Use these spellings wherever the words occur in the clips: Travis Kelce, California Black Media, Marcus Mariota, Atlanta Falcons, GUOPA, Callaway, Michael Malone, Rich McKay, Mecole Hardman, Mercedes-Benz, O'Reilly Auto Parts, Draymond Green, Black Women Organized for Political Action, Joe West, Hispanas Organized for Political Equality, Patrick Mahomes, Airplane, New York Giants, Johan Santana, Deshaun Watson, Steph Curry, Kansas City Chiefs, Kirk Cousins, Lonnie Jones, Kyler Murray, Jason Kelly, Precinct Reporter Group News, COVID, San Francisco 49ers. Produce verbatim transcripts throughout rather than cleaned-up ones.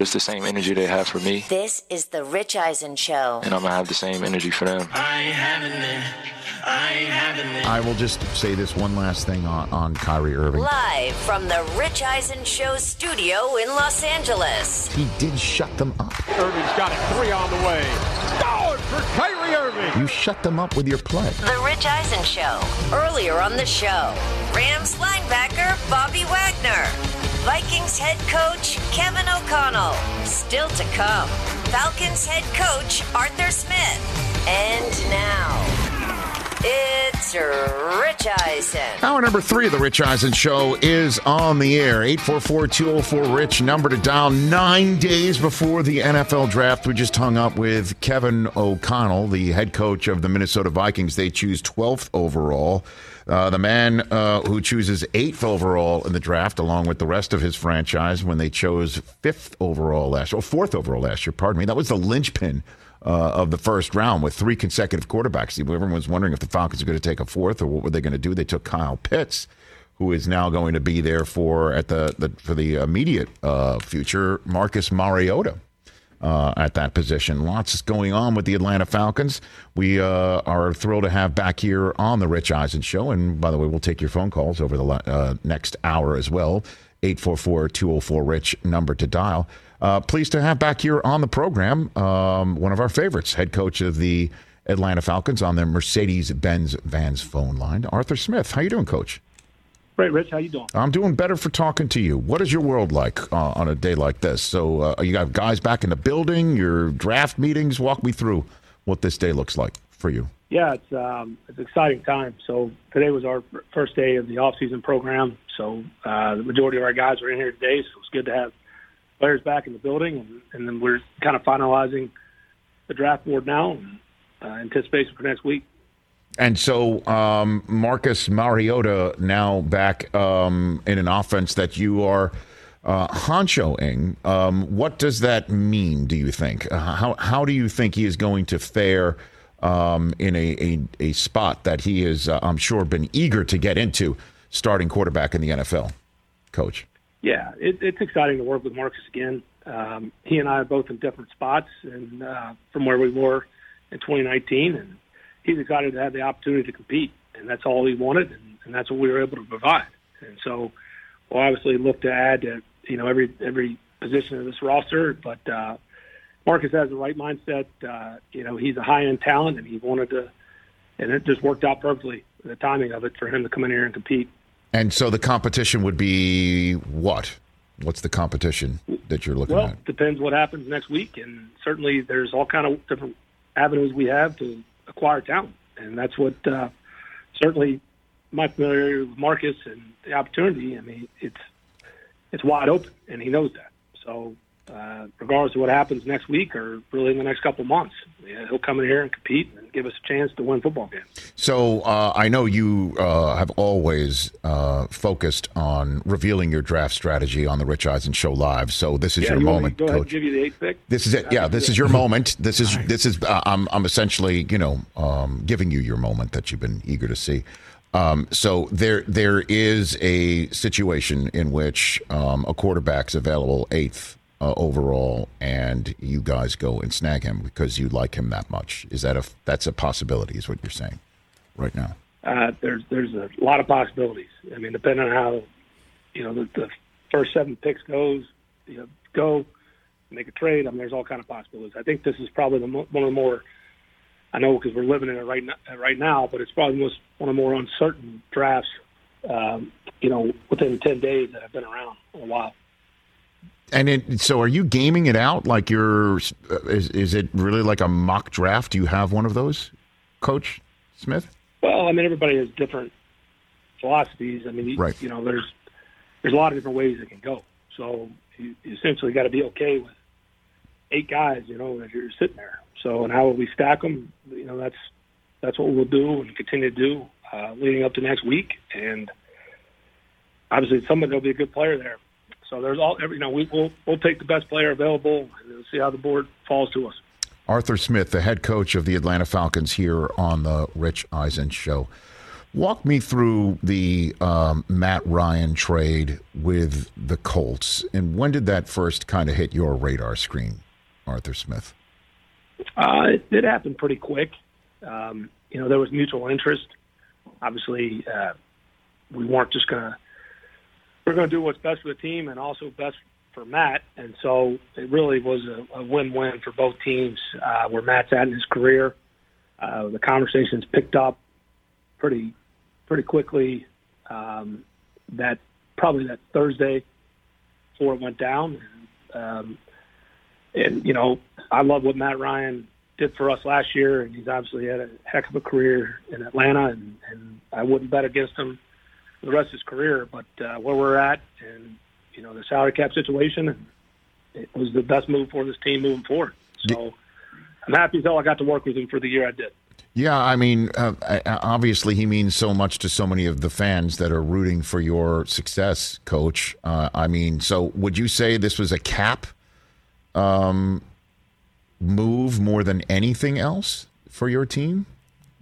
It's the same energy they have for me. This is the Rich Eisen Show. And I'm going to have the same energy for them. I ain't having it. I ain't having it. I will just say this one last thing on, on Kyrie Irving. Live from the Rich Eisen Show studio in Los Angeles. He did shut them up. Irving's got it. Three on the way. Oh, for Kyrie Irving. You shut them up with your play. The Rich Eisen Show. Earlier on the show, Rams linebacker Bobby Wagner. Vikings head coach Kevin O'Connell, still to come. Falcons head coach Arthur Smith. And now, it's Rich Eisen. Hour number three of the Rich Eisen Show is on the air. eight four four, two oh four, RICH, number to dial. Nine days before the N F L draft, we just hung up with Kevin O'Connell, the head coach of the Minnesota Vikings. They choose twelfth overall. Uh, the man uh, who chooses eighth overall in the draft, along with the rest of his franchise, when they chose fifth overall last year, or fourth overall last year, pardon me. That was the linchpin uh, of the first round with three consecutive quarterbacks. Everyone was wondering if the Falcons were going to take a fourth or what were they going to do. They took Kyle Pitts, who is now going to be there for at the, the for the immediate uh, future, Marcus Mariota. Uh, at that position. Lots is going on with the Atlanta Falcons. We uh, are thrilled to have back here on the Rich Eisen Show. And by the way, we'll take your phone calls over the uh, next hour as well. eight four four, two oh four, RICH, number to dial. Uh, pleased to have back here on the program, um, one of our favorites, head coach of the Atlanta Falcons on the Mercedes-Benz Vans phone line, Arthur Smith. How you doing, Coach? Great, Rich. How you doing? I'm doing better for talking to you. What is your world like uh, on a day like this? So uh, you got guys back in the building, your draft meetings. Walk me through what this day looks like for you. Yeah, it's um, it's an exciting time. So today was our first day of the off-season program. So uh, the majority of our guys were in here today, so it's good to have players back in the building. And, and then we're kind of finalizing the draft board now and uh, anticipation for next week. And so um, Marcus Mariota now back um, in an offense that you are uh, honchoing. Um, what does that mean, do you think? Uh, how how do you think he is going to fare um, in a, a, a spot that he has, uh, I'm sure, been eager to get into, starting quarterback in the N F L, Coach? Yeah, it, it's exciting to work with Marcus again. Um, he and I are both in different spots and uh, from where we were in twenty nineteen, and he's excited to have the opportunity to compete, and that's all he wanted, and, and that's what we were able to provide. And so we'll obviously look to add to, you know, every every position of this roster, but uh, Marcus has the right mindset. Uh, you know, he's a high-end talent, and he wanted to – and it just worked out perfectly, the timing of it, for him to come in here and compete. And so the competition would be what? What's the competition that you're looking well, at? Well, it depends what happens next week, and certainly there's all kind of different avenues we have to – acquire talent, and that's what uh, certainly my familiarity with Marcus and the opportunity. I mean, it's it's wide open, and he knows that. So, uh, regardless of what happens next week or really in the next couple months, yeah, he'll come in here and compete and give us a chance to win football games. So, uh, I know you uh, have always uh, focused on revealing your draft strategy on the Rich Eisen Show Live. So, this is yeah, your you moment, go Coach. Ahead and give you the eighth pick. This is it. Yeah, this is your moment. This is right. this is. Uh, I'm I'm essentially, you know, um, giving you your moment that you've been eager to see. Um, so there there is a situation in which um, a quarterback's available eighth uh, overall, and you guys go and snag him because you like him that much. Is that a that's a possibility? Is what you're saying right now? Uh, there's there's a lot of possibilities. I mean, depending on how you know the, the first seven picks goes, you know, go make a trade. I mean, there's all kind of possibilities. I think this is probably the mo- one of the more, I know because we're living in it right now, right now, but it's probably most, one of the more uncertain drafts, um, you know, within ten days that I've been around for a while. And it, so are you gaming it out? Like you're, is, is it really like a mock draft? Do you have one of those, Coach Smith? Well, I mean, everybody has different philosophies. I mean, right. you know, there's there's a lot of different ways it can go. So you, you essentially got to be okay with eight guys, you know, as you're sitting there. So and how will we stack them? You know, that's that's what we'll do and continue to do uh, leading up to next week. And obviously, somebody will be a good player there. So there's all, you know, we, we'll we'll take the best player available and see how the board falls to us. Arthur Smith, the head coach of the Atlanta Falcons, here on the Rich Eisen Show. Walk me through the um, Matt Ryan trade with the Colts, and when did that first kind of hit your radar screen, Arthur Smith? Uh, it, it happened pretty quick. Um, you know, there was mutual interest. Obviously, uh, we weren't just going to we're going to do what's best for the team and also best for Matt. And so it really was a, a win-win for both teams uh, where Matt's at in his career. Uh, the conversations picked up pretty pretty quickly um, that probably that Thursday before it went down. Um, and, you know, I love what Matt Ryan did for us last year, and he's obviously had a heck of a career in Atlanta, and, and I wouldn't bet against him the rest of his career, but uh, where we're at and, you know, the salary cap situation, it was the best move for this team moving forward. So I'm happy as hell I got to work with him for the year I did. Yeah, I mean, uh, obviously he means so much to so many of the fans that are rooting for your success, Coach. Uh, I mean, so would you say this was a cap um, move more than anything else for your team?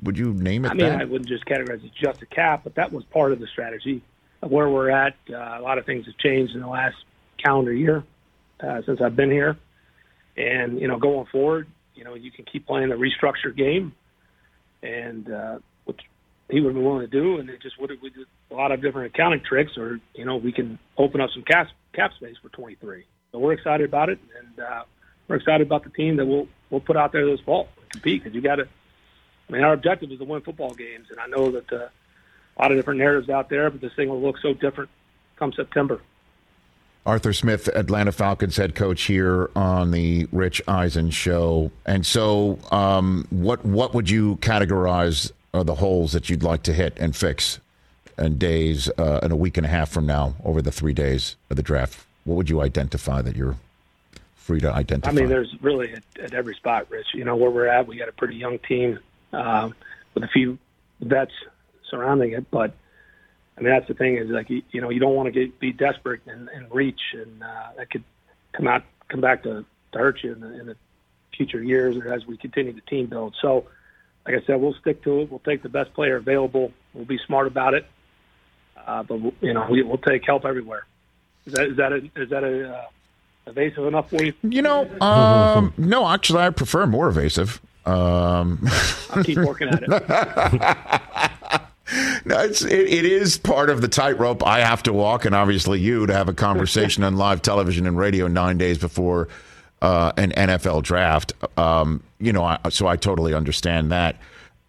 Would you name it I mean, that? I wouldn't just categorize it just a cap, but that was part of the strategy of where we're at. Uh, a lot of things have changed in the last calendar year uh, since I've been here. And, you know, going forward, you know, you can keep playing the restructured game, and uh, which he would be willing to do, and it just would we did a lot of different accounting tricks, or, you know, we can open up some cap, cap space for twenty-three. So we're excited about it, and uh, we're excited about the team that we'll, we'll put out there this fall and compete, because you got to – I mean, our objective is to win football games, and I know that uh, a lot of different narratives out there, but this thing will look so different come September. Arthur Smith, Atlanta Falcons head coach, here on the Rich Eisen Show. And so um, what what would you categorize are the holes that you'd like to hit and fix in days uh, in a week and a half from now over the three days of the draft? What would you identify that you're free to identify? I mean, there's really at, at every spot, Rich. You know, where we're at, we got a pretty young team. Um, with a few vets surrounding it, but I mean that's the thing is like you, you know you don't want to get be desperate and, and reach, and uh, that could come out come back to, to hurt you in the, in the future years or as we continue the team build. So, like I said, we'll stick to it. We'll take the best player available. We'll be smart about it, uh, but we'll, you know we, we'll take help everywhere. Is that is that a, is that a uh, evasive enough for you? You know, um, no, actually, I prefer more evasive. Um, I'll keep working at it. No, it's, it, it is part of the tightrope I have to walk, and obviously you, to have a conversation on live television and radio nine days before uh, an N F L draft. Um, you know, I, so I totally understand that.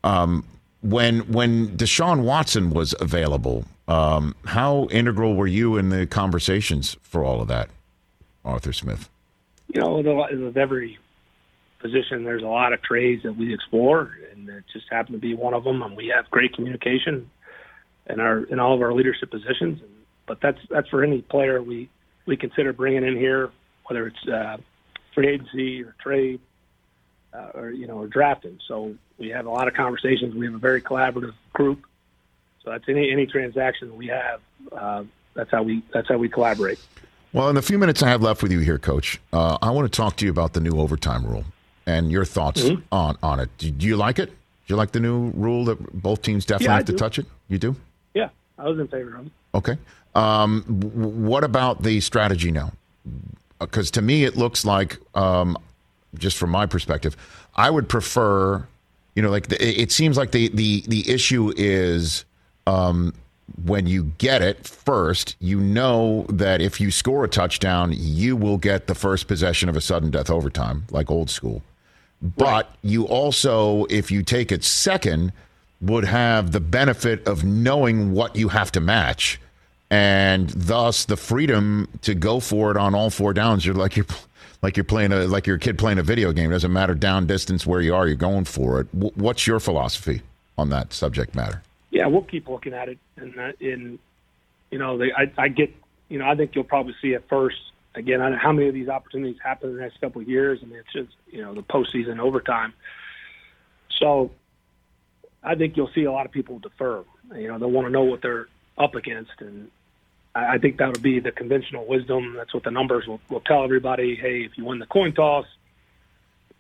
Um, when when Deshaun Watson was available, um, how integral were you in the conversations for all of that, Arthur Smith? You know, with every position, there's a lot of trades that we explore, and it just happened to be one of them. And we have great communication in our in all of our leadership positions. And, but that's that's for any player we, we consider bringing in here, whether it's uh, free agency or trade uh, or you know or drafting. So we have a lot of conversations. We have a very collaborative group. So that's any any transaction we have. Uh, that's how we that's how we collaborate. Well, in the few minutes I have left with you here, Coach, uh, I want to talk to you about the new overtime rule and your thoughts mm-hmm. on, on it. Do you like it? Do you like the new rule that both teams definitely yeah, have to do. touch it? You do? Yeah, I was in favor of it. Okay. Um, what about the strategy now? Because to me it looks like, um, just from my perspective, I would prefer, you know, like the, it seems like the, the, the issue is um, when you get it first, you know that if you score a touchdown, you will get the first possession of a sudden death overtime, like old school. But right. you also, if you take it second, would have the benefit of knowing what you have to match, and thus the freedom to go for it on all four downs. You're like you're like you're playing a like you're a kid playing a video game. It doesn't matter down, distance, where you are, you're going for it. W- what's your philosophy on that subject matter? Yeah, we'll keep looking at it, and uh, in you know, they, I, I get you know, I think you'll probably see it first again. I don't know how many of these opportunities happen in the next couple of years, and it's just you know the postseason overtime. So, I think you'll see a lot of people defer. You know, they want to know what they're up against, and I, I think that'll be the conventional wisdom. That's what the numbers will, will tell everybody. Hey, if you win the coin toss,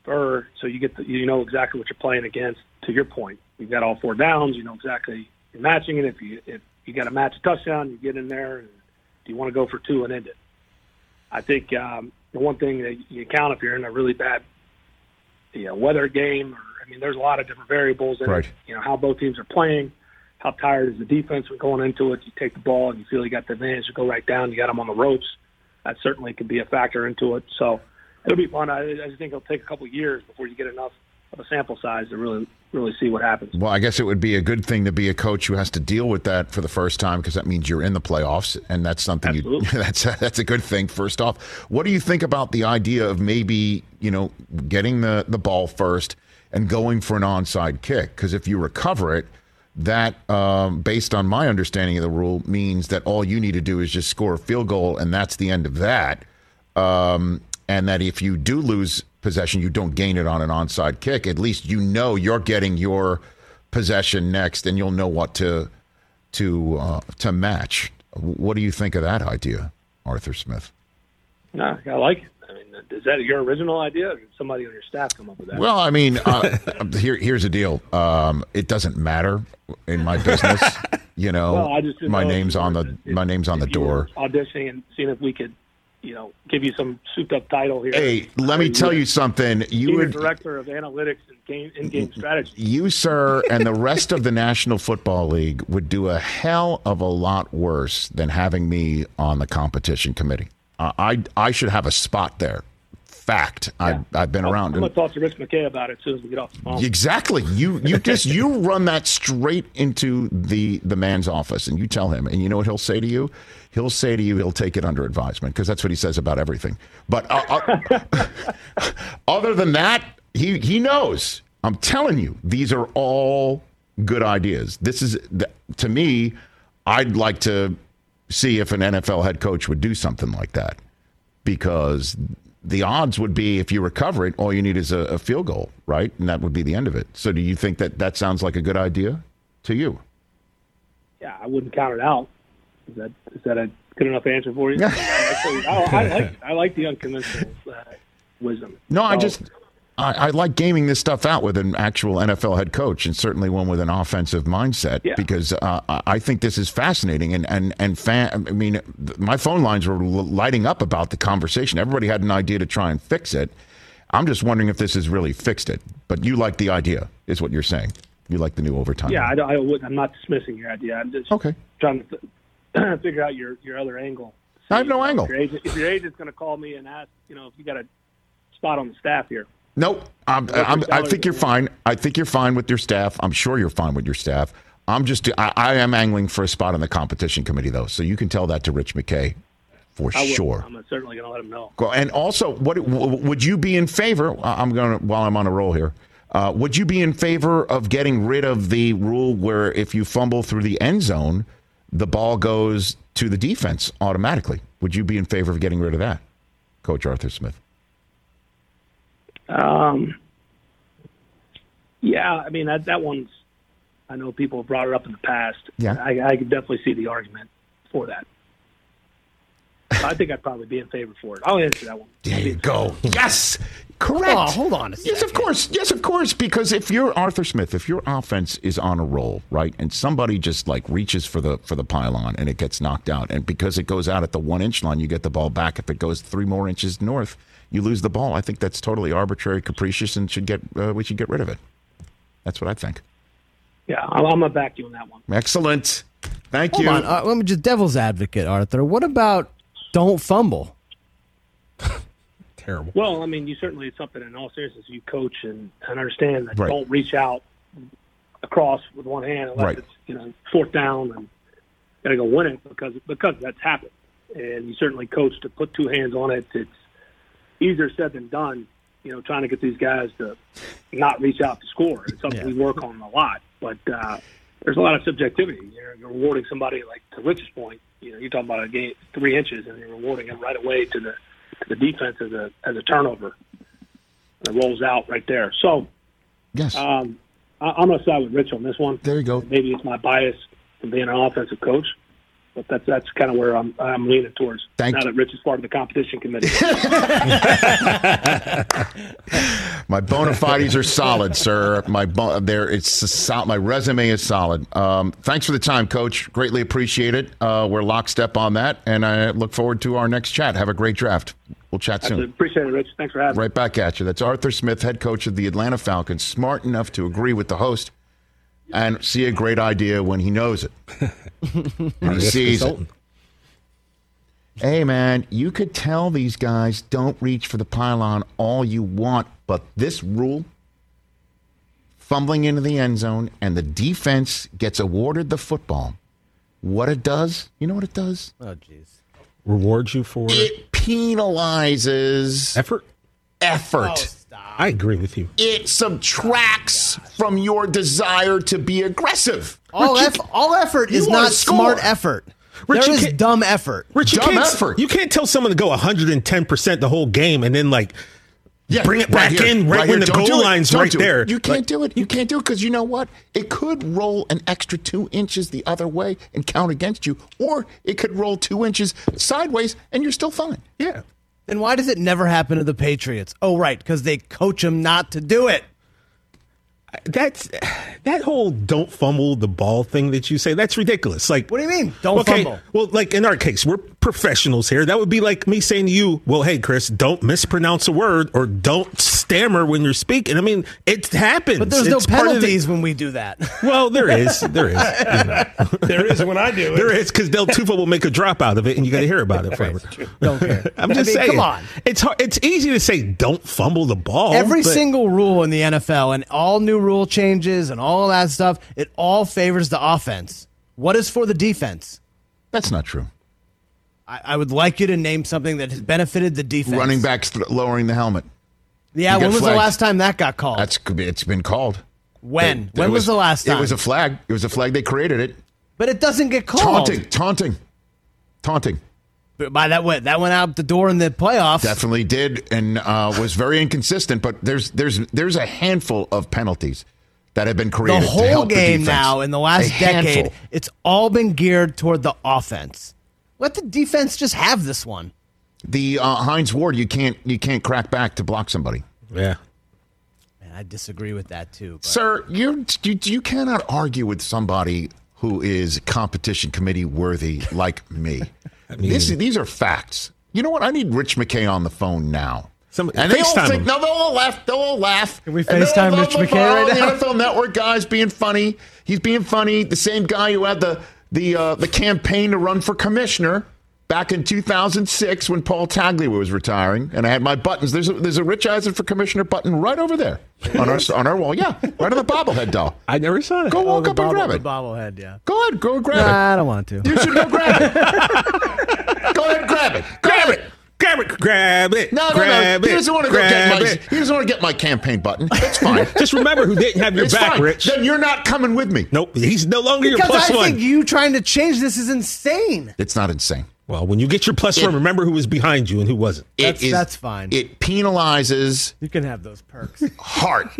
defer, so you get the, you know exactly what you're playing against. To your point, you've got all four downs. You know exactly you're matching it. If you if you got a match touchdown, you get in there. And do you want to go for two and end it? I think um, the one thing that you count if you're in a really bad, you know, weather game, or I mean, there's a lot of different variables in right. it. You know how both teams are playing, how tired is the defense when going into it. You take the ball and you feel you got the advantage to go right down. You got them on the ropes. That certainly could be a factor into it. So it'll be fun. I, I just think it'll take a couple of years before you get enough of a sample size to really, really see what happens. Well, I guess it would be a good thing to be a coach who has to deal with that for the first time, because that means you're in the playoffs, and that's something you, that's that's a good thing. First off, what do you think about the idea of maybe, you know, getting the, the ball first and going for an onside kick? Because if you recover it, that, um, based on my understanding of the rule, means that all you need to do is just score a field goal, and that's the end of that. Um, and that if you do lose possession, you don't gain it on an onside kick. At least you know you're getting your possession next, and you'll know what to to uh, to match. What do you think of that idea, Arthur Smith? No, I like it. I mean, is that your original idea, or did somebody on your staff come up with that? Well, I mean, uh, here here's the deal. Um, it doesn't matter in my business. You know, well, I just my know name's on the if, my name's on the door. Auditioning and seeing if we could, you know, give you some souped-up title here. Hey, let me tell you something. You were director of analytics and game in-game strategy. You, sir, and the rest of the National Football League would do a hell of a lot worse than having me on the competition committee. Uh, I I should have a spot there. Fact, yeah. I, I've been I'll, around. I'm going to talk to Rich McKay about it as soon as we get off the phone. Exactly. You you just you run that straight into the the man's office, and you tell him. And you know what he'll say to you? He'll say to you, he'll take it under advisement, because that's what he says about everything. But uh, uh, other than that, he he knows. I'm telling you, these are all good ideas. This is, to me, I'd like to see if an N F L head coach would do something like that, because the odds would be if you recover it, all you need is a, a field goal, right? And that would be the end of it. So do you think that that sounds like a good idea to you? Yeah, I wouldn't count it out. Is that is that a good enough answer for you? Actually, I, I, like, I like the unconventional uh, wisdom. No, so, I just I, I like gaming this stuff out with an actual N F L head coach, and certainly one with an offensive mindset, yeah. because uh, I think this is fascinating. And and and fan, I mean, my phone lines were lighting up about the conversation. Everybody had an idea to try and fix it. I'm just wondering if this has really fixed it. But you like the idea, is what you're saying. You like the new overtime. Yeah, I don't, I wouldn't, I'm not dismissing your idea. I'm just okay. trying to th- figure out your, your other angle. See, I have no if angle. Your agent, if your agent's going to call me and ask, you know, if you got a spot on the staff here. Nope. I'm, I'm, I think you're fine. I think you're fine with your staff. I'm sure you're fine with your staff. I'm just, I, I am angling for a spot on the competition committee, though. So you can tell that to Rich McKay for sure. I'm certainly going to let him know. And also, what would you be in favor? I'm going to, while I'm on a roll here, uh, would you be in favor of getting rid of the rule where if you fumble through the end zone, the ball goes to the defense automatically? Would you be in favor of getting rid of that, Coach Arthur Smith? Um. Yeah, I mean that that one's. I know people have brought it up in the past. Yeah, I, I could definitely see the argument for that. I think I'd probably be in favor for it. I'll answer that one. There you go. Yes, correct. Oh, hold on a second. Yes, of course. Yes, of course. Because if you're Arthur Smith, if your offense is on a roll, right, and somebody just like reaches for the for the pylon and it gets knocked out, and because it goes out at the one inch line, you get the ball back. If it goes three more inches north, you lose the ball. I think that's totally arbitrary, capricious, and should get uh, we should get rid of it. That's what I think. Yeah, I'm going to back you on that one. Excellent. Thank Hold you. On. Uh, let me just devil's advocate, Arthur. What about don't fumble? Terrible. Well, I mean, you certainly, it's something in all seriousness you coach and, and understand that right. Don't reach out across with one hand unless right. it's, you know, fourth down and got to go win it because, because that's happened. And you certainly coach to put two hands on it. It's easier said than done, you know, trying to get these guys to not reach out to score. It's something yeah. we work on a lot. But uh, there's a lot of subjectivity. You're, you're rewarding somebody, like to Rich's point, you know, you're talking about a game three inches and you're rewarding it right away to the the defense as a as a turnover. It rolls out right there. So, yes, um, I, I'm going to side with Rich on this one. There you go. Maybe it's my bias from being an offensive coach, but that's that's kind of where I'm I'm leaning towards. Thank now you. That Rich is part of the competition committee. My bona fides are solid, sir. My bon- there it's a sol- my resume is solid. Um, thanks for the time, Coach. Greatly appreciate it. Uh, we're lockstep on that, and I look forward to our next chat. Have a great draft. We'll chat soon. Absolutely. Appreciate it, Rich. Thanks for having me. Right back at you. That's Arthur Smith, head coach of the Atlanta Falcons, smart enough to agree with the host and see a great idea when he knows it. He sees it. Hey, man, you could tell these guys don't reach for the pylon all you want, but this rule, fumbling into the end zone, and the defense gets awarded the football. What it does, you know what it does? Oh, jeez. Rewards you for it. Penalizes effort. Effort. Oh, stop. I agree with you. It subtracts oh, from your desire to be aggressive. All, Rich, eff- can, all effort is not smart effort. Rich, there is dumb effort. Rich, dumb you effort. You can't tell someone to go one hundred ten percent the whole game and then like yeah, bring it right back here, in right, right when the goal line's right there. You can't like, do it. You can't do it because you know what? It could roll an extra two inches the other way and count against you, or it could roll two inches sideways and you're still fine. Yeah. Then why does it never happen to the Patriots? Oh, right, because they coach them not to do it. That's that whole don't fumble the ball thing that you say. That's ridiculous. Like, what do you mean? Don't okay, fumble. Well, like in our case, we're professionals here. That would be like me saying to you, well, hey, Chris, don't mispronounce a word or don't stammer when you're speaking. I mean, it happens. But there's it's no penalties when we do that. Well, there is. There is. You know. There is when I do it. There is because Del Tufo will make a drop out of it and you got to hear about it forever. Don't care. I'm just I mean, saying. Come on. It's, hard, it's easy to say don't fumble the ball. Every but, single rule in the N F L and all new rule changes and all that stuff, it all favors the offense. What is for the defense? That's not true. I, I would like you to name something that has benefited the defense. Running backs th- lowering the helmet. Yeah, when was flagged. The last time that got called? That's It's been called. When? They, when was, was the last time? It was a flag. It was a flag. They created it. But it doesn't get called. Taunting. Taunting. Taunting. But by that went that went out the door in the playoffs. Definitely did, and uh, was very inconsistent. But there's there's there's a handful of penalties that have been created. The whole to help game the now in the last a decade, handful. It's all been geared toward the offense. Let the defense just have this one. The uh, Hines Ward, you can't you can't crack back to block somebody. Yeah, man, I disagree with that too, but. Sir. You you you cannot argue with somebody who is competition committee worthy like me. I mean, this, these are facts. You know what? I need Rich McKay on the phone now. Some, and they all think, no, they'll all laugh. They'll all laugh. Can we FaceTime Rich McKay right now? The N F L Network guy's being funny. He's being funny. The same guy who had the the uh, the campaign to run for commissioner back in two thousand six when Paul Taglia was retiring, and I had my buttons. There's a, there's a Rich Eisen for commissioner button right over there on our on our wall. Yeah, right on the bobblehead doll. I never saw it. Go walk oh, up bobble, and grab it. The bobblehead, yeah. Go ahead, go grab nah, it. I don't want to. You should go grab it. Go ahead, grab it. Grab it. Grab it. Grab it. No, grab no, no. He doesn't want to go get my. It. He doesn't want to get my campaign button. It's fine. Just remember who didn't have your it's back, fine. Rich. Then you're not coming with me. Nope. He's no longer because your plus I one. I think you trying to change this is insane. It's not insane. Well, when you get your plus one, remember who was behind you and who wasn't. That's, is, that's fine. It penalizes. You can have those perks. Heart.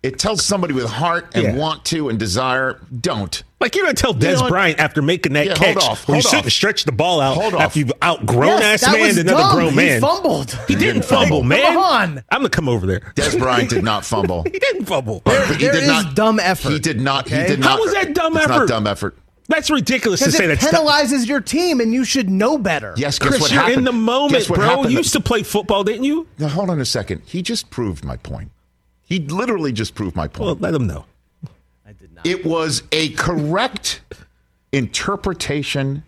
It tells somebody with heart and yeah. want to and desire, don't. Like you're going to tell Dez you know Bryant after making that yeah, catch hold off, hold when you shouldn't stretch the ball out hold after off. You've outgrown yes, ass man to another dumb. grown man. He fumbled. He didn't fumble, man. Come on. I'm going to come over there. Dez Bryant did not fumble. He didn't fumble. There, but he there did is not, dumb effort. He did not. Okay? He did not. How was that dumb effort? Not dumb effort. That's ridiculous to say that. Because it penalizes th- your team, and you should know better. Yes, guess Chris, what you're happened? In the moment, bro. Happened? You used to play football, didn't you? Now, hold on a second. He just proved my point. He literally just proved my point. Well, let him know. I did not. It was a correct interpretation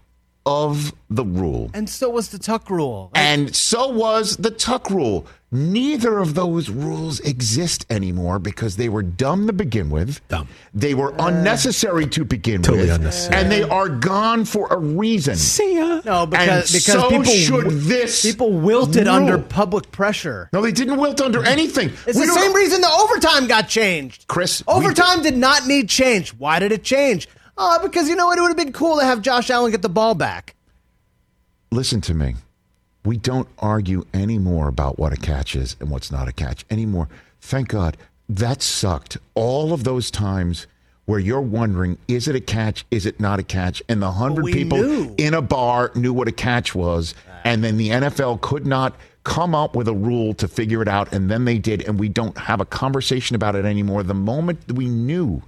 of the rule. And so was the Tuck rule. And so was the Tuck rule. Neither of those rules exist anymore because they were dumb to begin with. Dumb. They were uh, unnecessary to begin totally with. Totally unnecessary. And they are gone for a reason. See ya. No, because, because so people should this people wilted rule. Under public pressure. No, they didn't wilt under anything. It's we the same reason the overtime got changed. Chris. Overtime did. did not need change. Why did it change? Oh, because, you know what, it would have been cool to have Josh Allen get the ball back. Listen to me. We don't argue anymore about what a catch is and what's not a catch anymore. Thank God. That sucked. All of those times where you're wondering, is it a catch, is it not a catch? And the hundred people knew. in a bar knew what a catch was, and then the N F L could not come up with a rule to figure it out, and then they did, and we don't have a conversation about it anymore. The moment we knew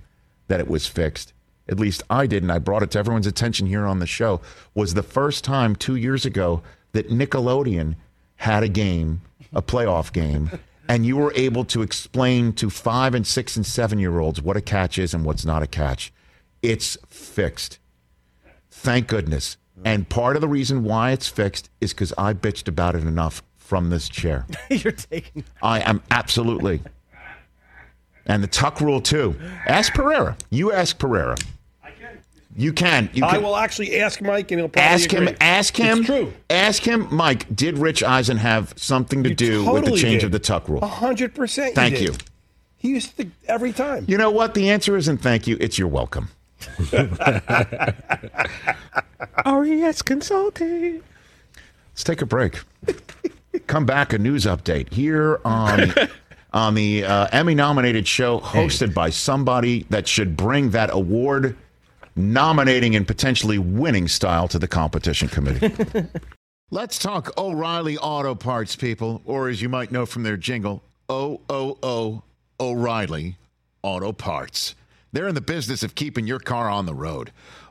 that it was fixed, at least I did, and I brought it to everyone's attention here on the show, was the first time two years ago that Nickelodeon had a game, a playoff game, and you were able to explain to five and six and seven-year-olds what a catch is and what's not a catch. It's fixed. Thank goodness. And part of the reason why it's fixed is because I bitched about it enough from this chair. You're taking I am absolutely. And the Tuck rule, too. Ask Pereira. You ask Pereira. I can. You can. You can. I will actually ask Mike, and he'll probably ask agree. him. Ask him. It's true. Ask him, Mike, did Rich Eisen have something to you do totally with the change did. of the Tuck rule? one hundred percent Thank you. you. He used to think every time. You know what? The answer isn't thank you. It's you're welcome. R E S Consulting. Let's take a break. Come back, a news update here on... on the uh, Emmy-nominated show hosted by somebody that should bring that award-nominating and potentially winning style to the competition committee. Let's talk O'Reilly Auto Parts, people, or as you might know from their jingle, O O O O'Reilly Auto Parts. They're in the business of keeping your car on the road.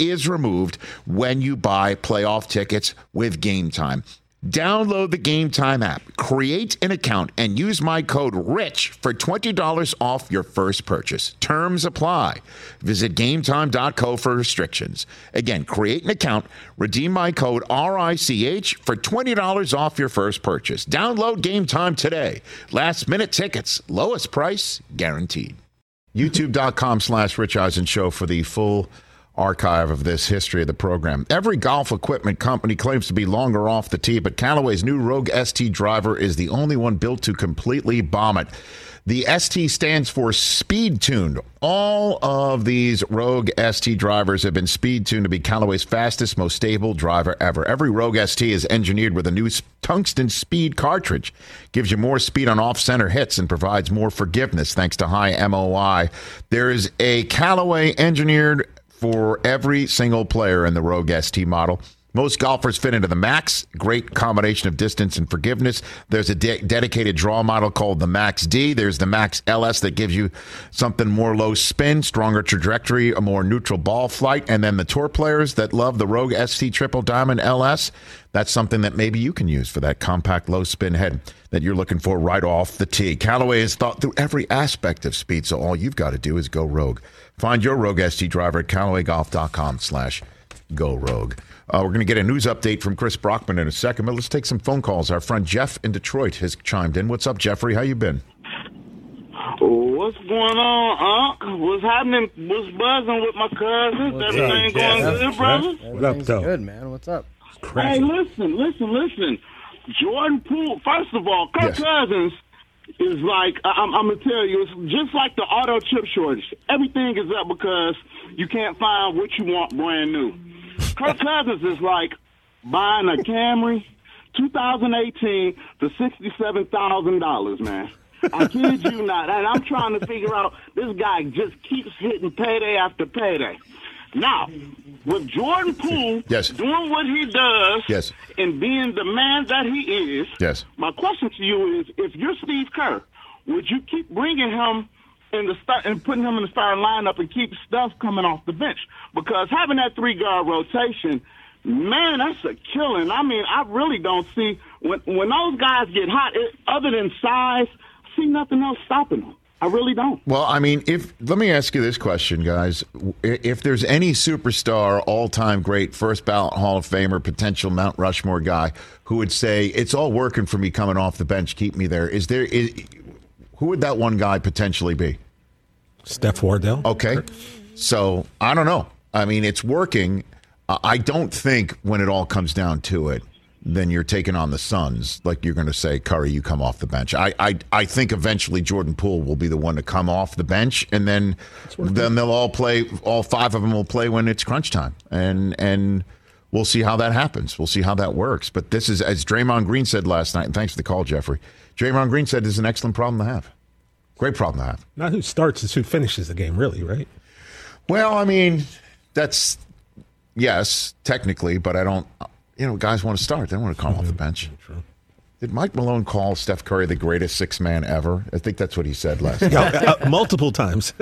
is removed when you buy playoff tickets with Game Time. Download the Game Time app, create an account, and use my code RICH for twenty dollars off your first purchase. Terms apply. Visit Game Time dot co for restrictions. Again, create an account, redeem my code R I C H for twenty dollars off your first purchase. Download Game Time today. Last minute tickets, lowest price guaranteed. YouTube.com slash Rich Eisen Show for the full archive of this history of the program. Every golf equipment company claims to be long or off the tee, but Callaway's new Rogue S T driver is the only one built to completely bomb it. The S T stands for speed tuned. All of these Rogue S T drivers have been speed tuned to be Callaway's fastest, most stable driver ever. Every Rogue S T is engineered with a new tungsten speed cartridge. Gives you more speed on off-center hits and provides more forgiveness thanks to high M O I. There is a Callaway engineered for every single player in the Rogue S T model. Most golfers fit into the Max. Great combination of distance and forgiveness. There's a de- dedicated draw model called the Max D. There's the Max L S that gives you something more low spin, stronger trajectory, a more neutral ball flight. And then the tour players that love the Rogue S T Triple Diamond L S, that's something that maybe you can use for that compact low spin head that you're looking for right off the tee. Callaway has thought through every aspect of speed, so all you've got to do is go Rogue. Find your Rogue S T driver at callaway golf dot com slash go rogue. Uh, we're going to get a news update from Chris Brockman in a second, but let's take some phone calls. Our friend Jeff in Detroit has chimed in. What's up, Jeffrey? How you been? What's going on, Unc? What's happening? What's buzzing with my cousins? What's Everything up, going Jeff? good, brother? What up, though? Good, man. What's up? Hey, listen, listen, listen. Jordan Poole, first of all, Kirk yes. Cousins is like, I'm, I'm going to tell you, it's just like the auto chip shortage. Everything is up because you can't find what you want brand new. Kirk Cousins is like buying a Camry twenty eighteen for sixty-seven thousand dollars, man. I kid you not. And I'm trying to figure out, this guy just keeps hitting payday after payday. Now, with Jordan Poole yes. doing what he does yes. and being the man that he is, yes. my question to you is, if you're Steve Kerr, would you keep bringing him in the start and putting him in the starting lineup and keep Steph coming off the bench? Because having that three-guard rotation, man, that's a killing. I mean, I really don't see when when those guys get hot, it, other than size, I see nothing else stopping them. I really don't. Well, I mean, if let me ask you this question, guys. If there's any superstar, all-time great, first ballot Hall of Famer, potential Mount Rushmore guy who would say, it's all working for me coming off the bench, keep me there, is there is, who would that one guy potentially be? Steph Wardell. Okay. So, I don't know. I mean, it's working. I don't think when it all comes down to it, then you're taking on the Suns. Like you're going to say, Curry, you come off the bench. I, I I think eventually Jordan Poole will be the one to come off the bench, and then then they'll all play, all five of them will play when it's crunch time. And and we'll see how that happens. We'll see how that works. But this is, as Draymond Green said last night, and thanks for the call, Jeffrey. Draymond Green said this is an excellent problem to have. Great problem to have. Not who starts, it's who finishes the game, really, right? Well, I mean, that's, yes, technically, but I don't... You know, guys want to start. They don't want to come off the bench. True. Did Mike Malone call Steph Curry the greatest six-man ever? I think that's what he said last night. uh, uh, multiple times.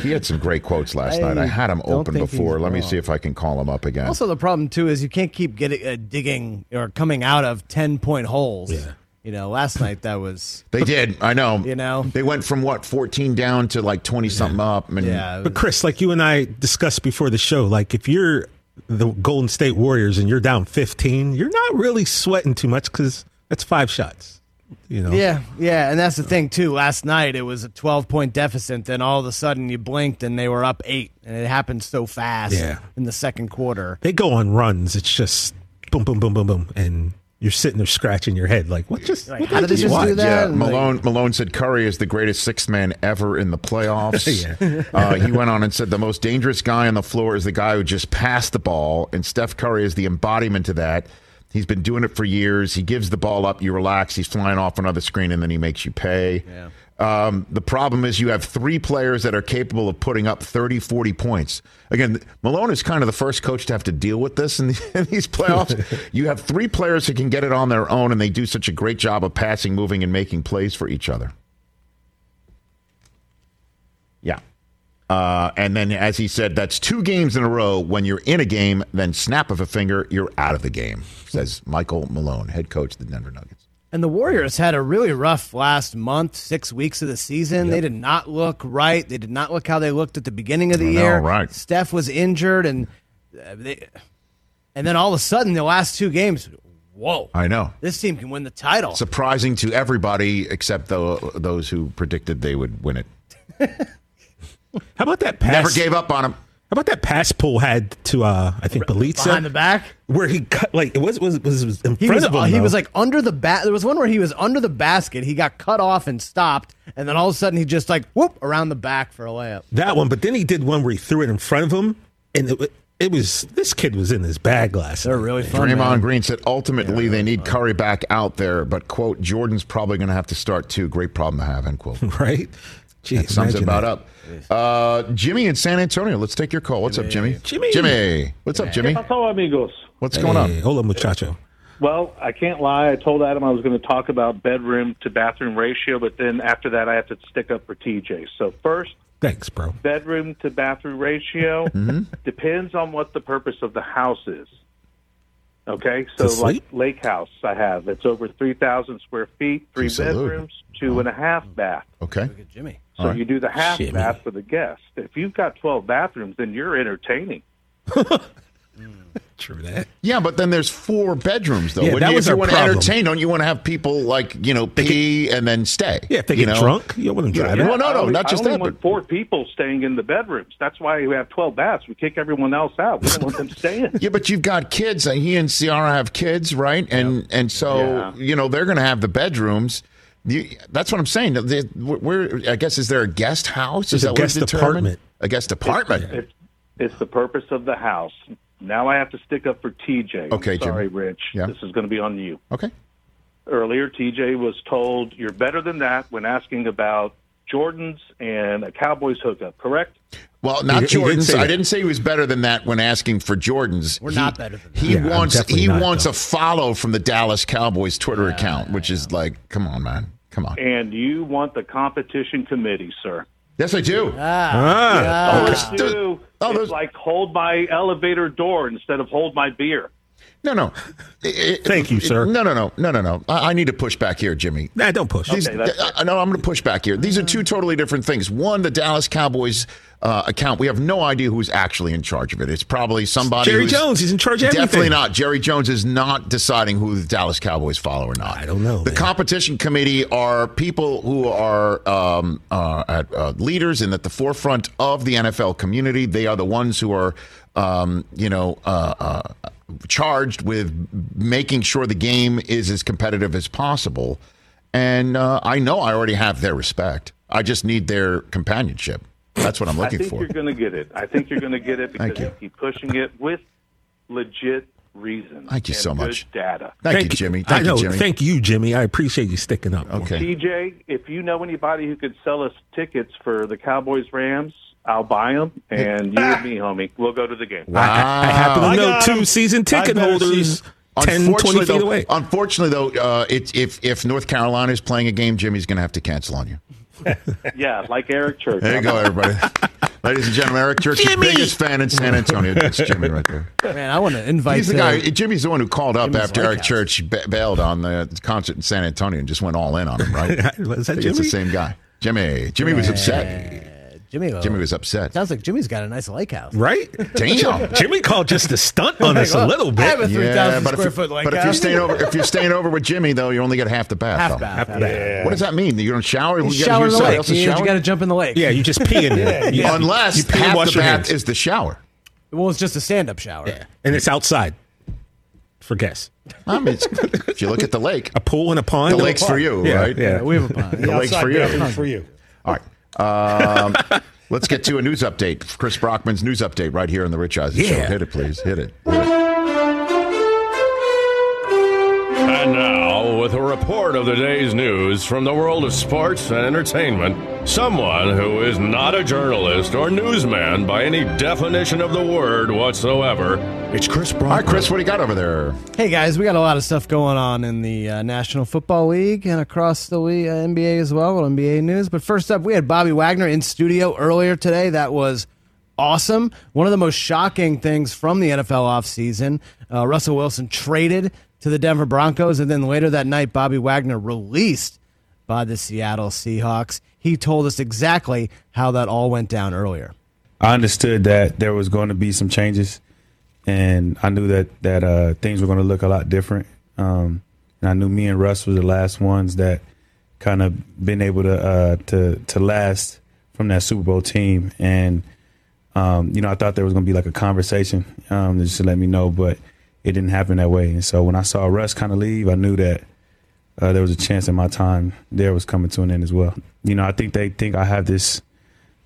He had some great quotes last I night. I had him open before. Let me see if I can call him up again. Also, the problem, too, is you can't keep getting uh, digging or coming out of ten-point holes. Yeah. You know, last night that was... They did, I know. You know? They went from, what, fourteen down to, like, twenty-something yeah. up. And... Yeah. But, Chris, like you and I discussed before the show, like, if you're... the Golden State Warriors and you're down fifteen, you're not really sweating too much because that's five shots. You know? Yeah, yeah, and that's the thing, too. Last night it was a twelve-point deficit, then all of a sudden you blinked and they were up eight, and it happened so fast yeah. in the second quarter. They go on runs. It's just boom, boom, boom, boom, boom, and you're sitting there scratching your head like, what just like, what how did they just watch? do that? Yeah. Malone, Malone said Curry is the greatest sixth man ever in the playoffs. yeah. uh, he went on and said the most dangerous guy on the floor is the guy who just passed the ball, and Steph Curry is the embodiment of that. He's been doing it for years. He gives the ball up, you relax, he's flying off another screen, and then he makes you pay. Yeah. Um, the problem is you have three players that are capable of putting up thirty, forty points. Again, Malone is kind of the first coach to have to deal with this in, the, in these playoffs. You have three players who can get it on their own, and they do such a great job of passing, moving, and making plays for each other. Yeah. Uh, and then, as he said, that's two games in a row. When you're in a game, then snap of a finger, you're out of the game, says Michael Malone, head coach of the Denver Nuggets. And the Warriors had a really rough last month, six weeks of the season. Yep. They did not look right. They did not look how they looked at the beginning of the I know, year. Right. Steph was injured, and they, and then all of a sudden, the last two games, whoa. I know. This team can win the title. Surprising to everybody except the, those who predicted they would win it. How about that pass? Never gave up on him. How about that pass Poole had to, uh, I think, Belize? Behind the back? Where he cut, like, it was, was, was, was in front was, of him. He though. was, like, under the basket. There was one where he was under the basket. He got cut off and stopped, and then all of a sudden he just, like, whoop, around the back for a layup. That one, but then he did one where he threw it in front of him, and it, it was, this kid was in his bag last night. They're really fun, Draymond man. Green said, ultimately, yeah, they need fun. Curry back out there, but, quote, Jordan's probably going to have to start, too. Great problem to have, end quote. Right? Jeez, that sums it about that. up. Uh, Jimmy in San Antonio, let's take your call. What's Jimmy. up, Jimmy? Jimmy. Jimmy. What's Jimmy. up, Jimmy? What's up, amigos? What's hey, going on? Hola, muchacho. Well, I can't lie. I told Adam I was going to talk about bedroom to bathroom ratio, but then after that I have to stick up for T J. So first, thanks, bro. Bedroom to bathroom ratio depends on what the purpose of the house is. Okay, so like lake house I have. It's over three thousand square feet, three Absolutely. bedrooms, two oh. and a half bath. Okay. Look at Jimmy. So right. you do the half Jimmy. bath for the guest. If you've got twelve bathrooms, then you're entertaining. True that. Yeah, but then there's four bedrooms, though. Yeah, when that you, was if you want problem. to entertain, don't you want to have people, like, you know, pee get, and then stay? Yeah, if they get know? drunk, you want them driving. Yeah, well, no, no, only, not just that. I only that, want but... four people staying in the bedrooms. That's why we have twelve baths. We kick everyone else out. We don't want them staying. Yeah, but you've got kids. He and Ciara have kids, right? And, yep. and so, yeah. you know, they're going to have the bedrooms. You, that's what I'm saying. They, we're, I guess, is there a guest house? Is there's that a what guest apartment. A guest apartment. It's, it's, it's the purpose of the house. Now I have to stick up for T J. Okay, sorry, Jim. Rich. Yeah. This is going to be on you. Okay. Earlier, T J was told you're better than that when asking about Jordan's and a Cowboys hookup, correct? Well, not he, Jordan's. He didn't I didn't say he was better than that when asking for Jordan's. We're he, not better than that. He yeah, wants, he not, wants a follow from the Dallas Cowboys Twitter yeah, account, which is like, come on, man. Come on. And you want the competition committee, sir. Yes, I do. Ah. ah. Yeah. Oh, do. Oh, it's like hold my elevator door instead of hold my beer. No, no. It, Thank you, sir. It, no, no, no, no, no, no. I, I need to push back here, Jimmy. Nah, don't push. These, okay, that's uh, no, I'm going to push back here. These are two totally different things. One, the Dallas Cowboys uh, account. We have no idea who's actually in charge of it. It's probably somebody. Jerry who's Jones. He's in charge of everything. Definitely not. Jerry Jones is not deciding who the Dallas Cowboys follow or not. I don't know. The man. competition committee are people who are um, uh, at, uh, leaders and at the forefront of the N F L community. They are the ones who are, um, you know, uh, uh, charged with making sure the game is as competitive as possible. And uh, I know I already have their respect. I just need their companionship. That's what I'm looking for. I think for. you're going to get it. I think you're going to get it because you. you keep pushing it with legit reason. Thank you so much. Good data. Thank, Thank you, Jimmy. Thank I you, know. Jimmy. Thank you, Jimmy. I appreciate you sticking up. Okay. D J, if you know anybody who could sell us tickets for the Cowboys-Rams, I'll buy them, and you and me, homie, we'll go to the game. Wow. I, I happen to I know two him. season ticket holders ten, twenty feet though, away. Unfortunately, though, uh, it, if, if North Carolina is playing a game, Jimmy's going to have to cancel on you. Yeah, like Eric Church. There you go, everybody. Ladies and gentlemen, Eric Church, the biggest fan in San Antonio. That's Jimmy right there. Man, I want to invite He's the guy. Jimmy's the one who called up Jimmy's after White Eric House. Church b- bailed on the concert in San Antonio and just went all in on him, right? Is that Jimmy? It's the same guy. Jimmy. Jimmy was upset. Jimmy, well, Jimmy was upset. Sounds like Jimmy's got a nice lake house. Right? Damn. Jimmy called just a stunt on us a little bit. I have a three thousand yeah, square foot lake but house. But if you're, staying over, if you're staying over with Jimmy, though, you only get half the bath. Half bath. Half yeah. What does that mean? You don't shower? You, you shower in the lake. You, you got to jump in the lake. Yeah, you just pee in there. yeah. Unless you pee half wash the bath is the shower. Well, it's just a stand-up shower. Yeah. And it's outside. For guests. I mean, if you look at the lake. A pool and a pond. The lake's for you, right? Yeah, we have a pond. The lake's for you. It's for you. All right. um, let's get to a news update. Chris Brockman's news update right here on the Rich Eisen yeah. Show. Hit it, please. Hit it. And now, with a report of the day's news from the world of sports and entertainment, someone who is not a journalist or newsman by any definition of the word whatsoever, it's Chris Brockman. All right, Chris, what do you got over there? Hey, guys, we got a lot of stuff going on in the uh, National Football League and across the league, uh, N B A as well, with N B A news. But first up, we had Bobby Wagner in studio earlier today. That was awesome. One of the most shocking things from the N F L offseason, uh, Russell Wilson traded to the Denver Broncos, and then later that night, Bobby Wagner released by the Seattle Seahawks. He told us exactly how that all went down earlier. I understood that there was going to be some changes. And I knew that that uh, things were going to look a lot different. Um, and I knew me and Russ were the last ones that kind of been able to uh, to to last from that Super Bowl team. And, um, you know, I thought there was going to be like a conversation um, just to let me know, but it didn't happen that way. And so when I saw Russ kind of leave, I knew that uh, there was a chance that my time there was coming to an end as well. You know, I think they think I have this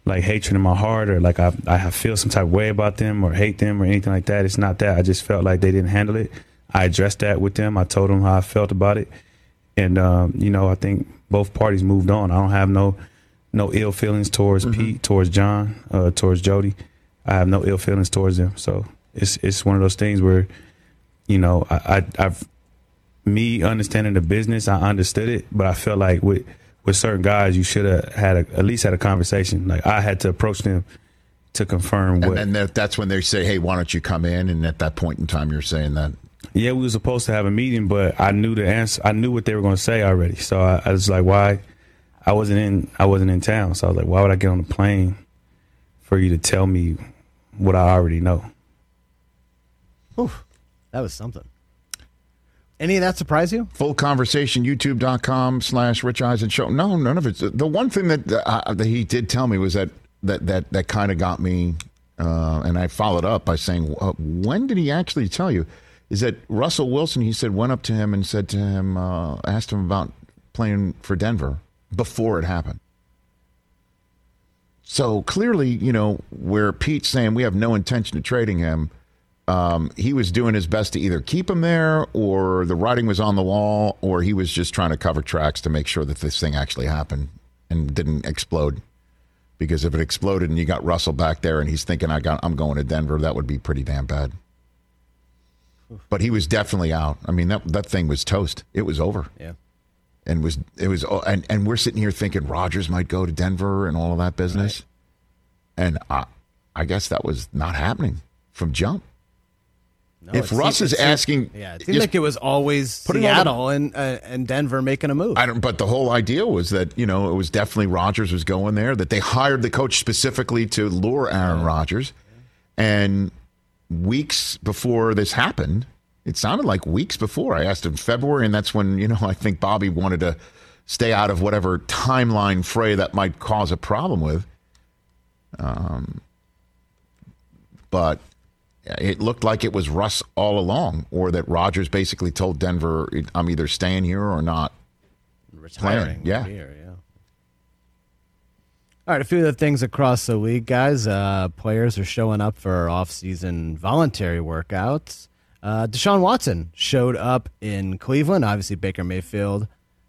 like hatred in my heart, or like I I feel some type of way about them, or hate them, or anything like that. It's not that. I just felt like they didn't handle it. I addressed that with them. I told them how I felt about it, and um, you know, I think both parties moved on. I don't have no no ill feelings towards mm-hmm. Pete, towards John, uh, towards Jody. I have no ill feelings towards them. So it's it's one of those things where you know, I, I, I've me understanding the business, I understood it, but I felt like with with certain guys, you should have had a, at least had a conversation. Like I had to approach them to confirm what. And then that's when they say, "Hey, why don't you come in?" And at that point in time, you're saying that. Yeah, we were supposed to have a meeting, but I knew the answer. I knew what they were going to say already. So I, I was like, "Why?" I wasn't in. I wasn't in town, so I was like, "Why would I get on the plane for you to tell me what I already know?" Oof, that was something. Any of that surprise you? Full conversation, youtube.com slash Rich Eisen Show. No, none of it. The one thing that, uh, that he did tell me was that that that, that kind of got me, uh, and I followed up by saying, uh, when did he actually tell you? Is that Russell Wilson, he said, went up to him and said to him, uh, asked him about playing for Denver before it happened. So clearly, you know, where Pete's saying we have no intention of trading him, Um, he was doing his best to either keep him there or the writing was on the wall, or he was just trying to cover tracks to make sure that this thing actually happened and didn't explode. Because if it exploded and you got Russell back there and he's thinking, I got, I'm going to Denver, that would be pretty damn bad. But he was definitely out. I mean, that that thing was toast. It was over. Yeah. And was it was and, and we're sitting here thinking Rodgers might go to Denver and all of that business. Right. And I, I guess that was not happening from jump. No, if Russ seemed, is seemed, asking, yeah, it seemed like it was always Seattle the, and uh, and Denver making a move. I don't. But the whole idea was that, you know, it was definitely Rodgers was going there. That they hired the coach specifically to lure Aaron Rodgers, and weeks before this happened, it sounded like weeks before. I asked in February, and that's when, you know, I think Bobby wanted to stay out of whatever timeline fray that might cause a problem with. Um, but. It looked like it was Russ all along, or that Rodgers basically told Denver, I'm either staying here or not. Retiring. Yeah. Here, yeah. All right, a few of the things across the league, guys. Uh, players are showing up for off-season voluntary workouts. Uh, Deshaun Watson showed up in Cleveland. Obviously, Baker Mayfield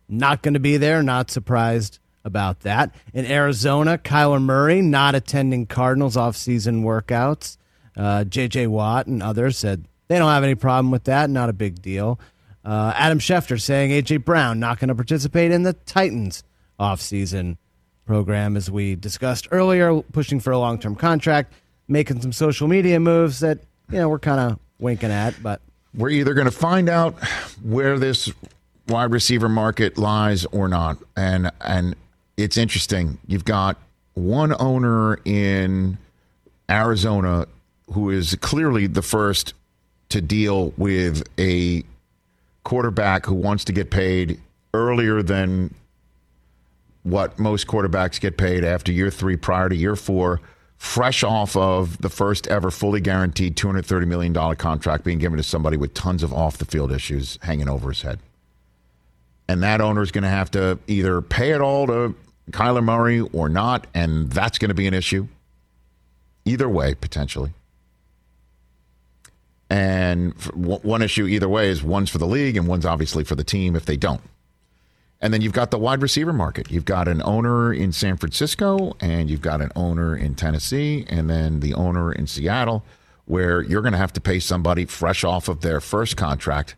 not going to be there. Not surprised about that. In Arizona, Kyler Murray not attending Cardinals off-season workouts. Uh, J J Watt and others said they don't have any problem with that. Not a big deal. Uh, Adam Schefter saying A J Brown not going to participate in the Titans offseason program, as we discussed earlier, pushing for a long-term contract, making some social media moves that, you know, we're kind of winking at. But we're either going to find out where this wide receiver market lies or not. And, and it's interesting. You've got one owner in Arizona who is clearly the first to deal with a quarterback who wants to get paid earlier than what most quarterbacks get paid after year three, prior to year four, fresh off of the first ever fully guaranteed two hundred thirty million dollars contract being given to somebody with tons of off-the-field issues hanging over his head. And that owner is going to have to either pay it all to Kyler Murray or not, and that's going to be an issue. Either way, potentially. And one issue either way is one's for the league and one's obviously for the team if they don't. And then you've got the wide receiver market. You've got an owner in San Francisco and you've got an owner in Tennessee and then the owner in Seattle, where you're going to have to pay somebody fresh off of their first contract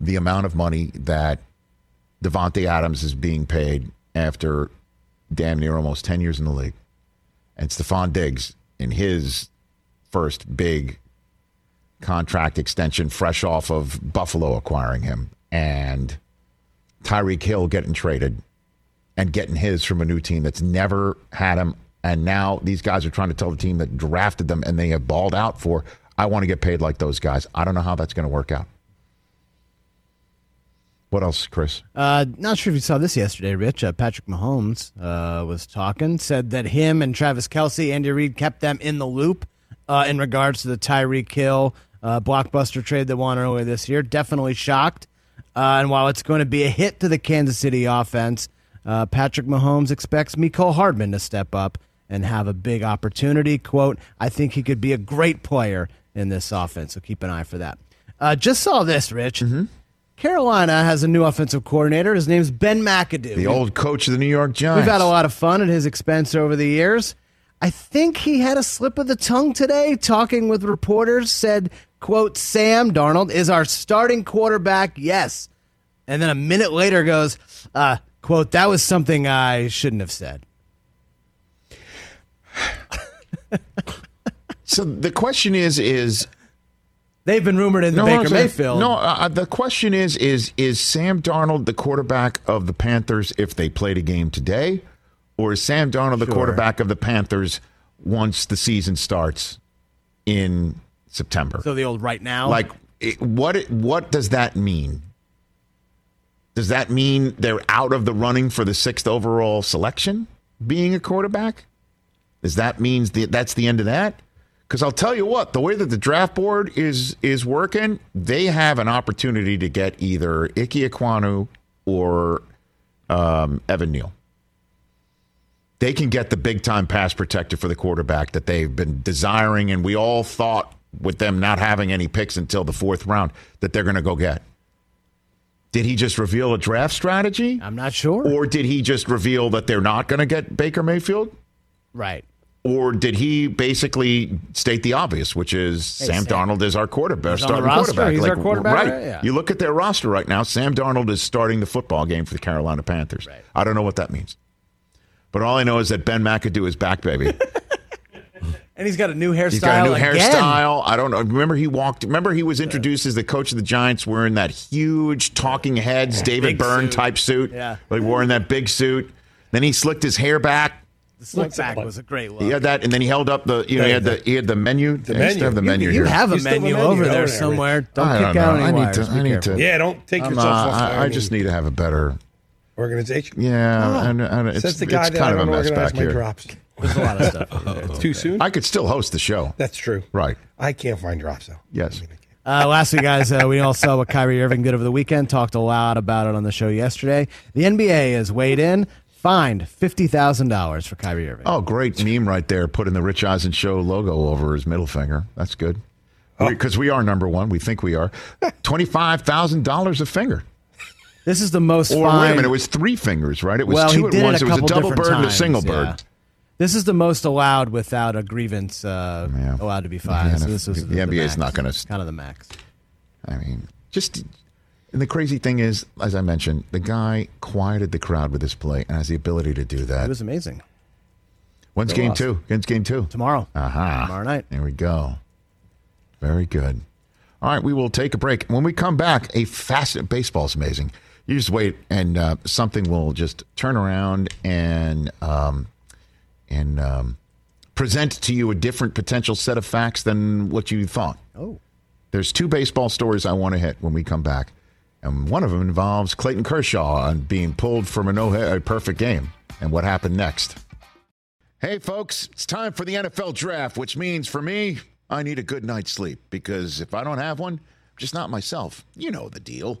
the amount of money that Devontae Adams is being paid after damn near almost ten years in the league. And Stephon Diggs in his first big contract extension, fresh off of Buffalo acquiring him, and Tyreek Hill getting traded and getting his from a new team that's never had him. And now these guys are trying to tell the team that drafted them and they have balled out for, I want to get paid like those guys. I don't know how that's going to work out. What else, Chris? Uh, not sure if you saw this yesterday, Rich. Uh, Patrick Mahomes uh, was talking, said that him and Travis Kelce, Andy Reid, kept them in the loop uh, in regards to the Tyreek Hill uh, blockbuster trade that won earlier this year. Definitely shocked. Uh, and while it's going to be a hit to the Kansas City offense, uh, Patrick Mahomes expects Mecole Hardman to step up and have a big opportunity. Quote, I think he could be a great player in this offense, so keep an eye for that. Uh, just saw this, Rich. Mm-hmm. Carolina has a new offensive coordinator. His name's Ben McAdoo. The old coach of the New York Giants. We've had a lot of fun at his expense over the years. I think he had a slip of the tongue today, talking with reporters, said, quote, Sam Darnold is our starting quarterback, yes. And then a minute later goes, uh, quote, that was something I shouldn't have said. So the question is, is... They've been rumored in the no, Baker Mayfield. No, uh, the question is, is is Sam Darnold the quarterback of the Panthers if they played a game today? Or is Sam Darnold sure. the quarterback of the Panthers once the season starts in September? So the old right now? Like, it, what what does that mean? Does that mean they're out of the running for the sixth overall selection, being a quarterback? Does that mean the, that's the end of that? Because I'll tell you what, the way that the draft board is is working, they have an opportunity to get either Ike Ekwonu or um, Evan Neal. They can get the big-time pass protector for the quarterback that they've been desiring, and we all thought with them not having any picks until the fourth round that they're going to go get. Did he just reveal a draft strategy? I'm not sure. Or did he just reveal that they're not going to get Baker Mayfield? Right. Or did he basically state the obvious, which is hey, Sam, Sam Darnold is our quarterback, starting roster, quarterback. He's like, our quarterback. Right. Right? Yeah. You look at their roster right now, Sam Darnold is starting the football game for the Carolina Panthers. Right. I don't know what that means. But all I know is that Ben McAdoo is back, baby. And he's got a new hairstyle. He's got a new again. hairstyle. I don't know. Remember he walked. Remember he was introduced as the coach of the Giants wearing that huge talking heads, David Byrne suit. type suit. Yeah. Like wearing that big suit. Then he slicked his hair back. The slick back was a great look. He had that, and then he held up the, you know, he had the, he had the menu. The menu. Have the you, menu you have a menu, menu over there somewhere. Don't I kick don't out any I need wires. To, I need to. Yeah, don't take um, yourself uh, off. I, I just need to have a better organization. Yeah, oh. I know, I know, it's, it's kind of a mess back here. Drops. There's a lot of stuff. oh, it's too okay. soon. I could still host the show. That's true. Right. I can't find drops though. Yes. I mean, Uh, lastly, guys, uh, we all saw what Kyrie Irving did over the weekend. Talked a lot about it on the show yesterday. The N B A has weighed in. Fined fifty thousand dollars for Kyrie Irving. Oh, great meme right there. Putting the Rich Eisen Show logo over his middle finger. That's good. Because oh. we, we are number one. We think we are. twenty-five thousand dollars a finger. This is the most or, fine. Wait a minute. It was three fingers, right? It was well, two at once. It, it was a double bird times. and a single bird. Yeah. This is the most allowed without a grievance uh, yeah. allowed to be fined. Yeah, so this was the, the N B A is not going to kind of the max. I mean, just and the crazy thing is, as I mentioned, the guy quieted the crowd with his play and has the ability to do that. It was amazing. When's they game lost. two? When's game two? Tomorrow. Aha. Tomorrow night. There we go. Very good. All right, we will take a break. When we come back, a fascinating baseball's amazing. You just wait, and uh, something will just turn around and. Um, and um, present to you a different potential set of facts than what you thought. Oh. There's two baseball stories I want to hit when we come back. And one of them involves Clayton Kershaw and being pulled from a no-hit perfect game and what happened next. Hey, folks, it's time for the N F L Draft, which means for me, I need a good night's sleep because if I don't have one, I'm just not myself. You know the deal.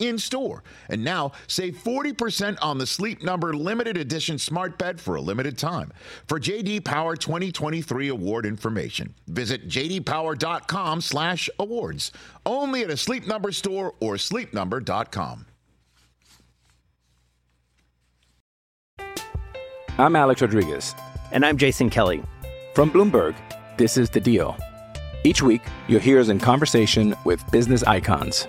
in-store. And now, save forty percent on the Sleep Number limited edition smart bed for a limited time. For J D Power twenty twenty-three award information, visit jdpower.com slash awards. Only at a Sleep Number store or sleep number dot com. I'm Alex Rodriguez. And I'm Jason Kelly. From Bloomberg, this is The Deal. Each week, you'll hear us in conversation with business icons.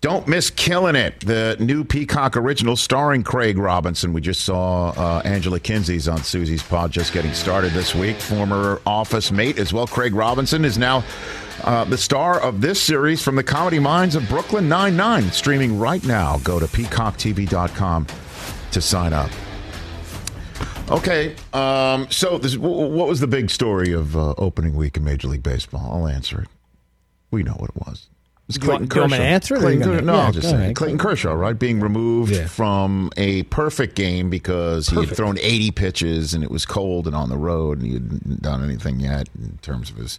Don't miss Killing It, the new Peacock original starring Craig Robinson. We just saw uh, Angela Kinsey's on Susie's Pod just getting started this week. Former Office mate as well, Craig Robinson, is now uh, the star of this series from the comedy minds of Brooklyn Nine-Nine. Streaming right now. Go to peacock t v dot com to sign up. Okay, um, so this, what was the big story of uh, opening week in Major League Baseball? I'll answer it. We know what it was. It's Clayton you want, Kershaw. You want me to answer it? Clayton, gonna, no, yeah, I'll just say ahead. Clayton Kershaw, right? Being removed yeah. from a perfect game because perfect. he had thrown eighty pitches and it was cold and on the road and he hadn't done anything yet in terms of his,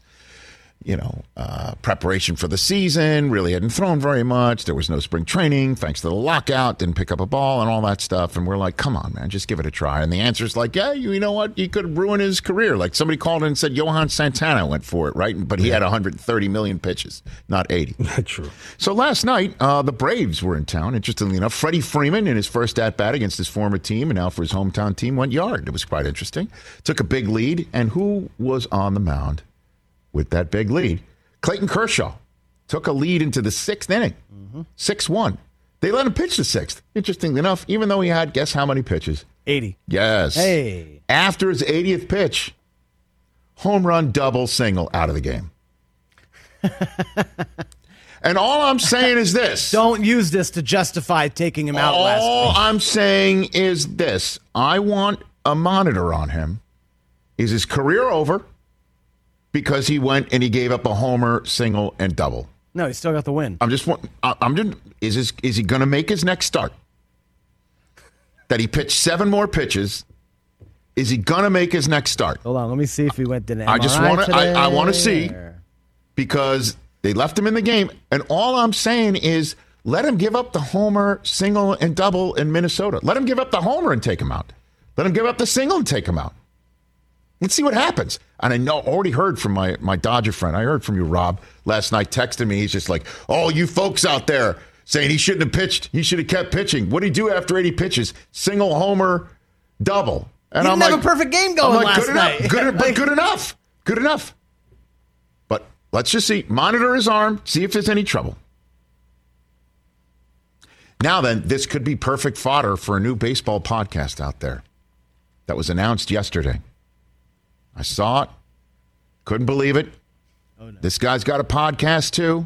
you know, uh, preparation for the season. Really hadn't thrown very much. There was no spring training thanks to the lockout. Didn't pick up a ball and all that stuff. And we're like, come on, man, just give it a try. And the answer is like, yeah, you, you know what? You could ruin his career. Like somebody called in and said Johan Santana went for it, right? But he yeah. had one hundred thirty million pitches, not eighty. Not true. So last night, uh, the Braves were in town. Interestingly enough, Freddie Freeman in his first at-bat against his former team and now for his hometown team went yard. It was quite interesting. Took a big lead. And who was on the mound with that big lead? Clayton Kershaw took a lead into the sixth inning, mm-hmm. six one. They let him pitch the sixth. Interestingly enough, even though he had, guess how many pitches? eighty. Yes. Hey. After his eightieth pitch, home run, double, single, out of the game. And all I'm saying is this. Don't use this to justify taking him out all last week. All I'm saying is this. I want a monitor on him. Is his career over? Because he went and he gave up a homer, single, and double. No, he still got the win. I'm just. I'm just. Is his, is he going to make his next start? That he pitched seven more pitches. Is he going to make his next start? Hold on, let me see if he went to the M R I. I just want to. I, I want to see, because they left him in the game, and all I'm saying is let him give up the homer, single, and double in Minnesota. Let him give up the homer and take him out. Let him give up the single and take him out. Let's see what happens. And I know, already heard from my, my Dodger friend. I heard from you, Rob, last night texting me. He's just like, oh, you folks out there saying he shouldn't have pitched. He should have kept pitching. What did he do after eighty pitches? Single, homer, double. And he I'm didn't like, have a perfect game going like, last good night. Enough, good, but good enough. Good enough. But let's just see. Monitor his arm. See if there's any trouble. Now then, this could be perfect fodder for a new baseball podcast out there that was announced yesterday. I saw it. Couldn't believe it. Oh, no. This guy's got a podcast too.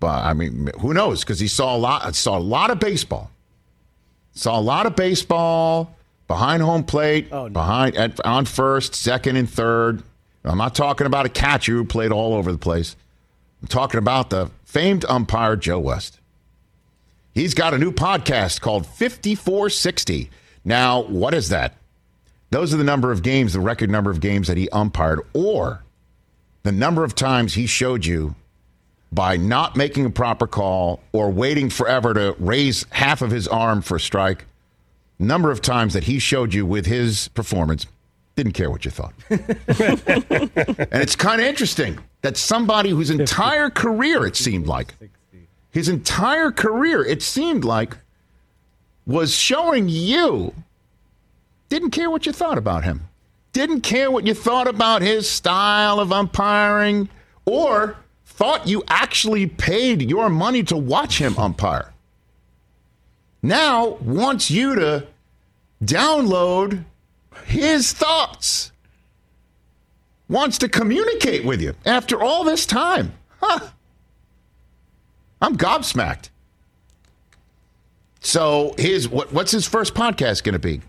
But I mean, who knows? Because he saw a lot saw a lot of baseball. Saw a lot of baseball behind home plate, oh, no. behind at, on first, second, and third. I'm not talking about a catcher who played all over the place. I'm talking about the famed umpire Joe West. He's got a new podcast called fifty-four sixty. Now, what is that? Those are the number of games, the record number of games that he umpired, or the number of times he showed you by not making a proper call or waiting forever to raise half of his arm for a strike. Number of times that he showed you with his performance, didn't care what you thought. And it's kind of interesting that somebody whose entire career, it seemed like, his entire career, it seemed like, was showing you. Didn't care what you thought about him. Didn't care what you thought about his style of umpiring or thought you actually paid your money to watch him umpire. Now wants you to download his thoughts. Wants to communicate with you after all this time. Huh. I'm gobsmacked. So his what, what's his first podcast going to be?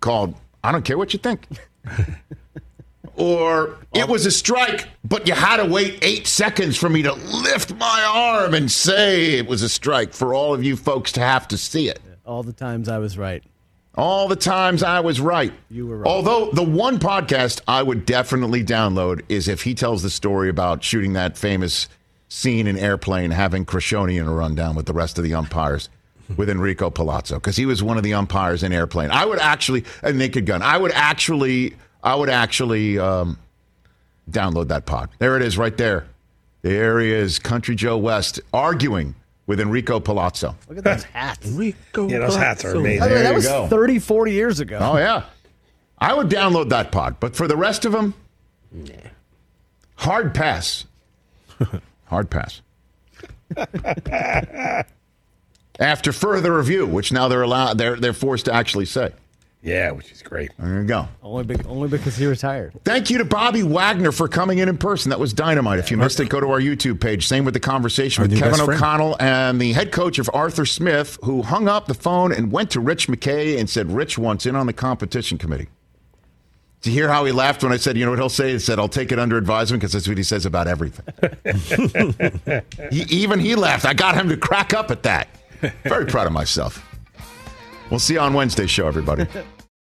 Called, I don't care what you think. Or, it was a strike, but you had to wait eight seconds for me to lift my arm and say it was a strike for all of you folks to have to see it. All the times I was right. All the times I was right. You were right. Although, the one podcast I would definitely download is if he tells the story about shooting that famous scene in Airplane, having Krishoni in a rundown with the rest of the umpires. With Enrico Palazzo, because he was one of the umpires in Airplane. I would actually, a Naked Gun, I would actually, I would actually um, download that pod. There it is right there. There he is, Country Joe West, arguing with Enrico Palazzo. Look at those hats. Enrico yeah, those Palazzo. Hats are amazing. I mean, that was go. thirty, forty years ago. Oh, yeah. I would download that pod, but for the rest of them, nah. hard pass. Hard pass. After further review, which now they're allowed, they're they're forced to actually say. Yeah, which is great. There you go. Only, be, only because he retired. Thank you to Bobby Wagner for coming in in person. That was dynamite. If you missed it, go to our YouTube page. Same with the conversation our with Kevin O'Connell and the head coach of Arthur Smith, who hung up the phone and went to Rich McKay and said, Rich wants in on the competition committee. Do you hear how he laughed when I said, you know what he'll say? He said, I'll take it under advisement, because that's what he says about everything. he, even he laughed. I got him to crack up at that. Very proud of myself. We'll see you on Wednesday's show, everybody.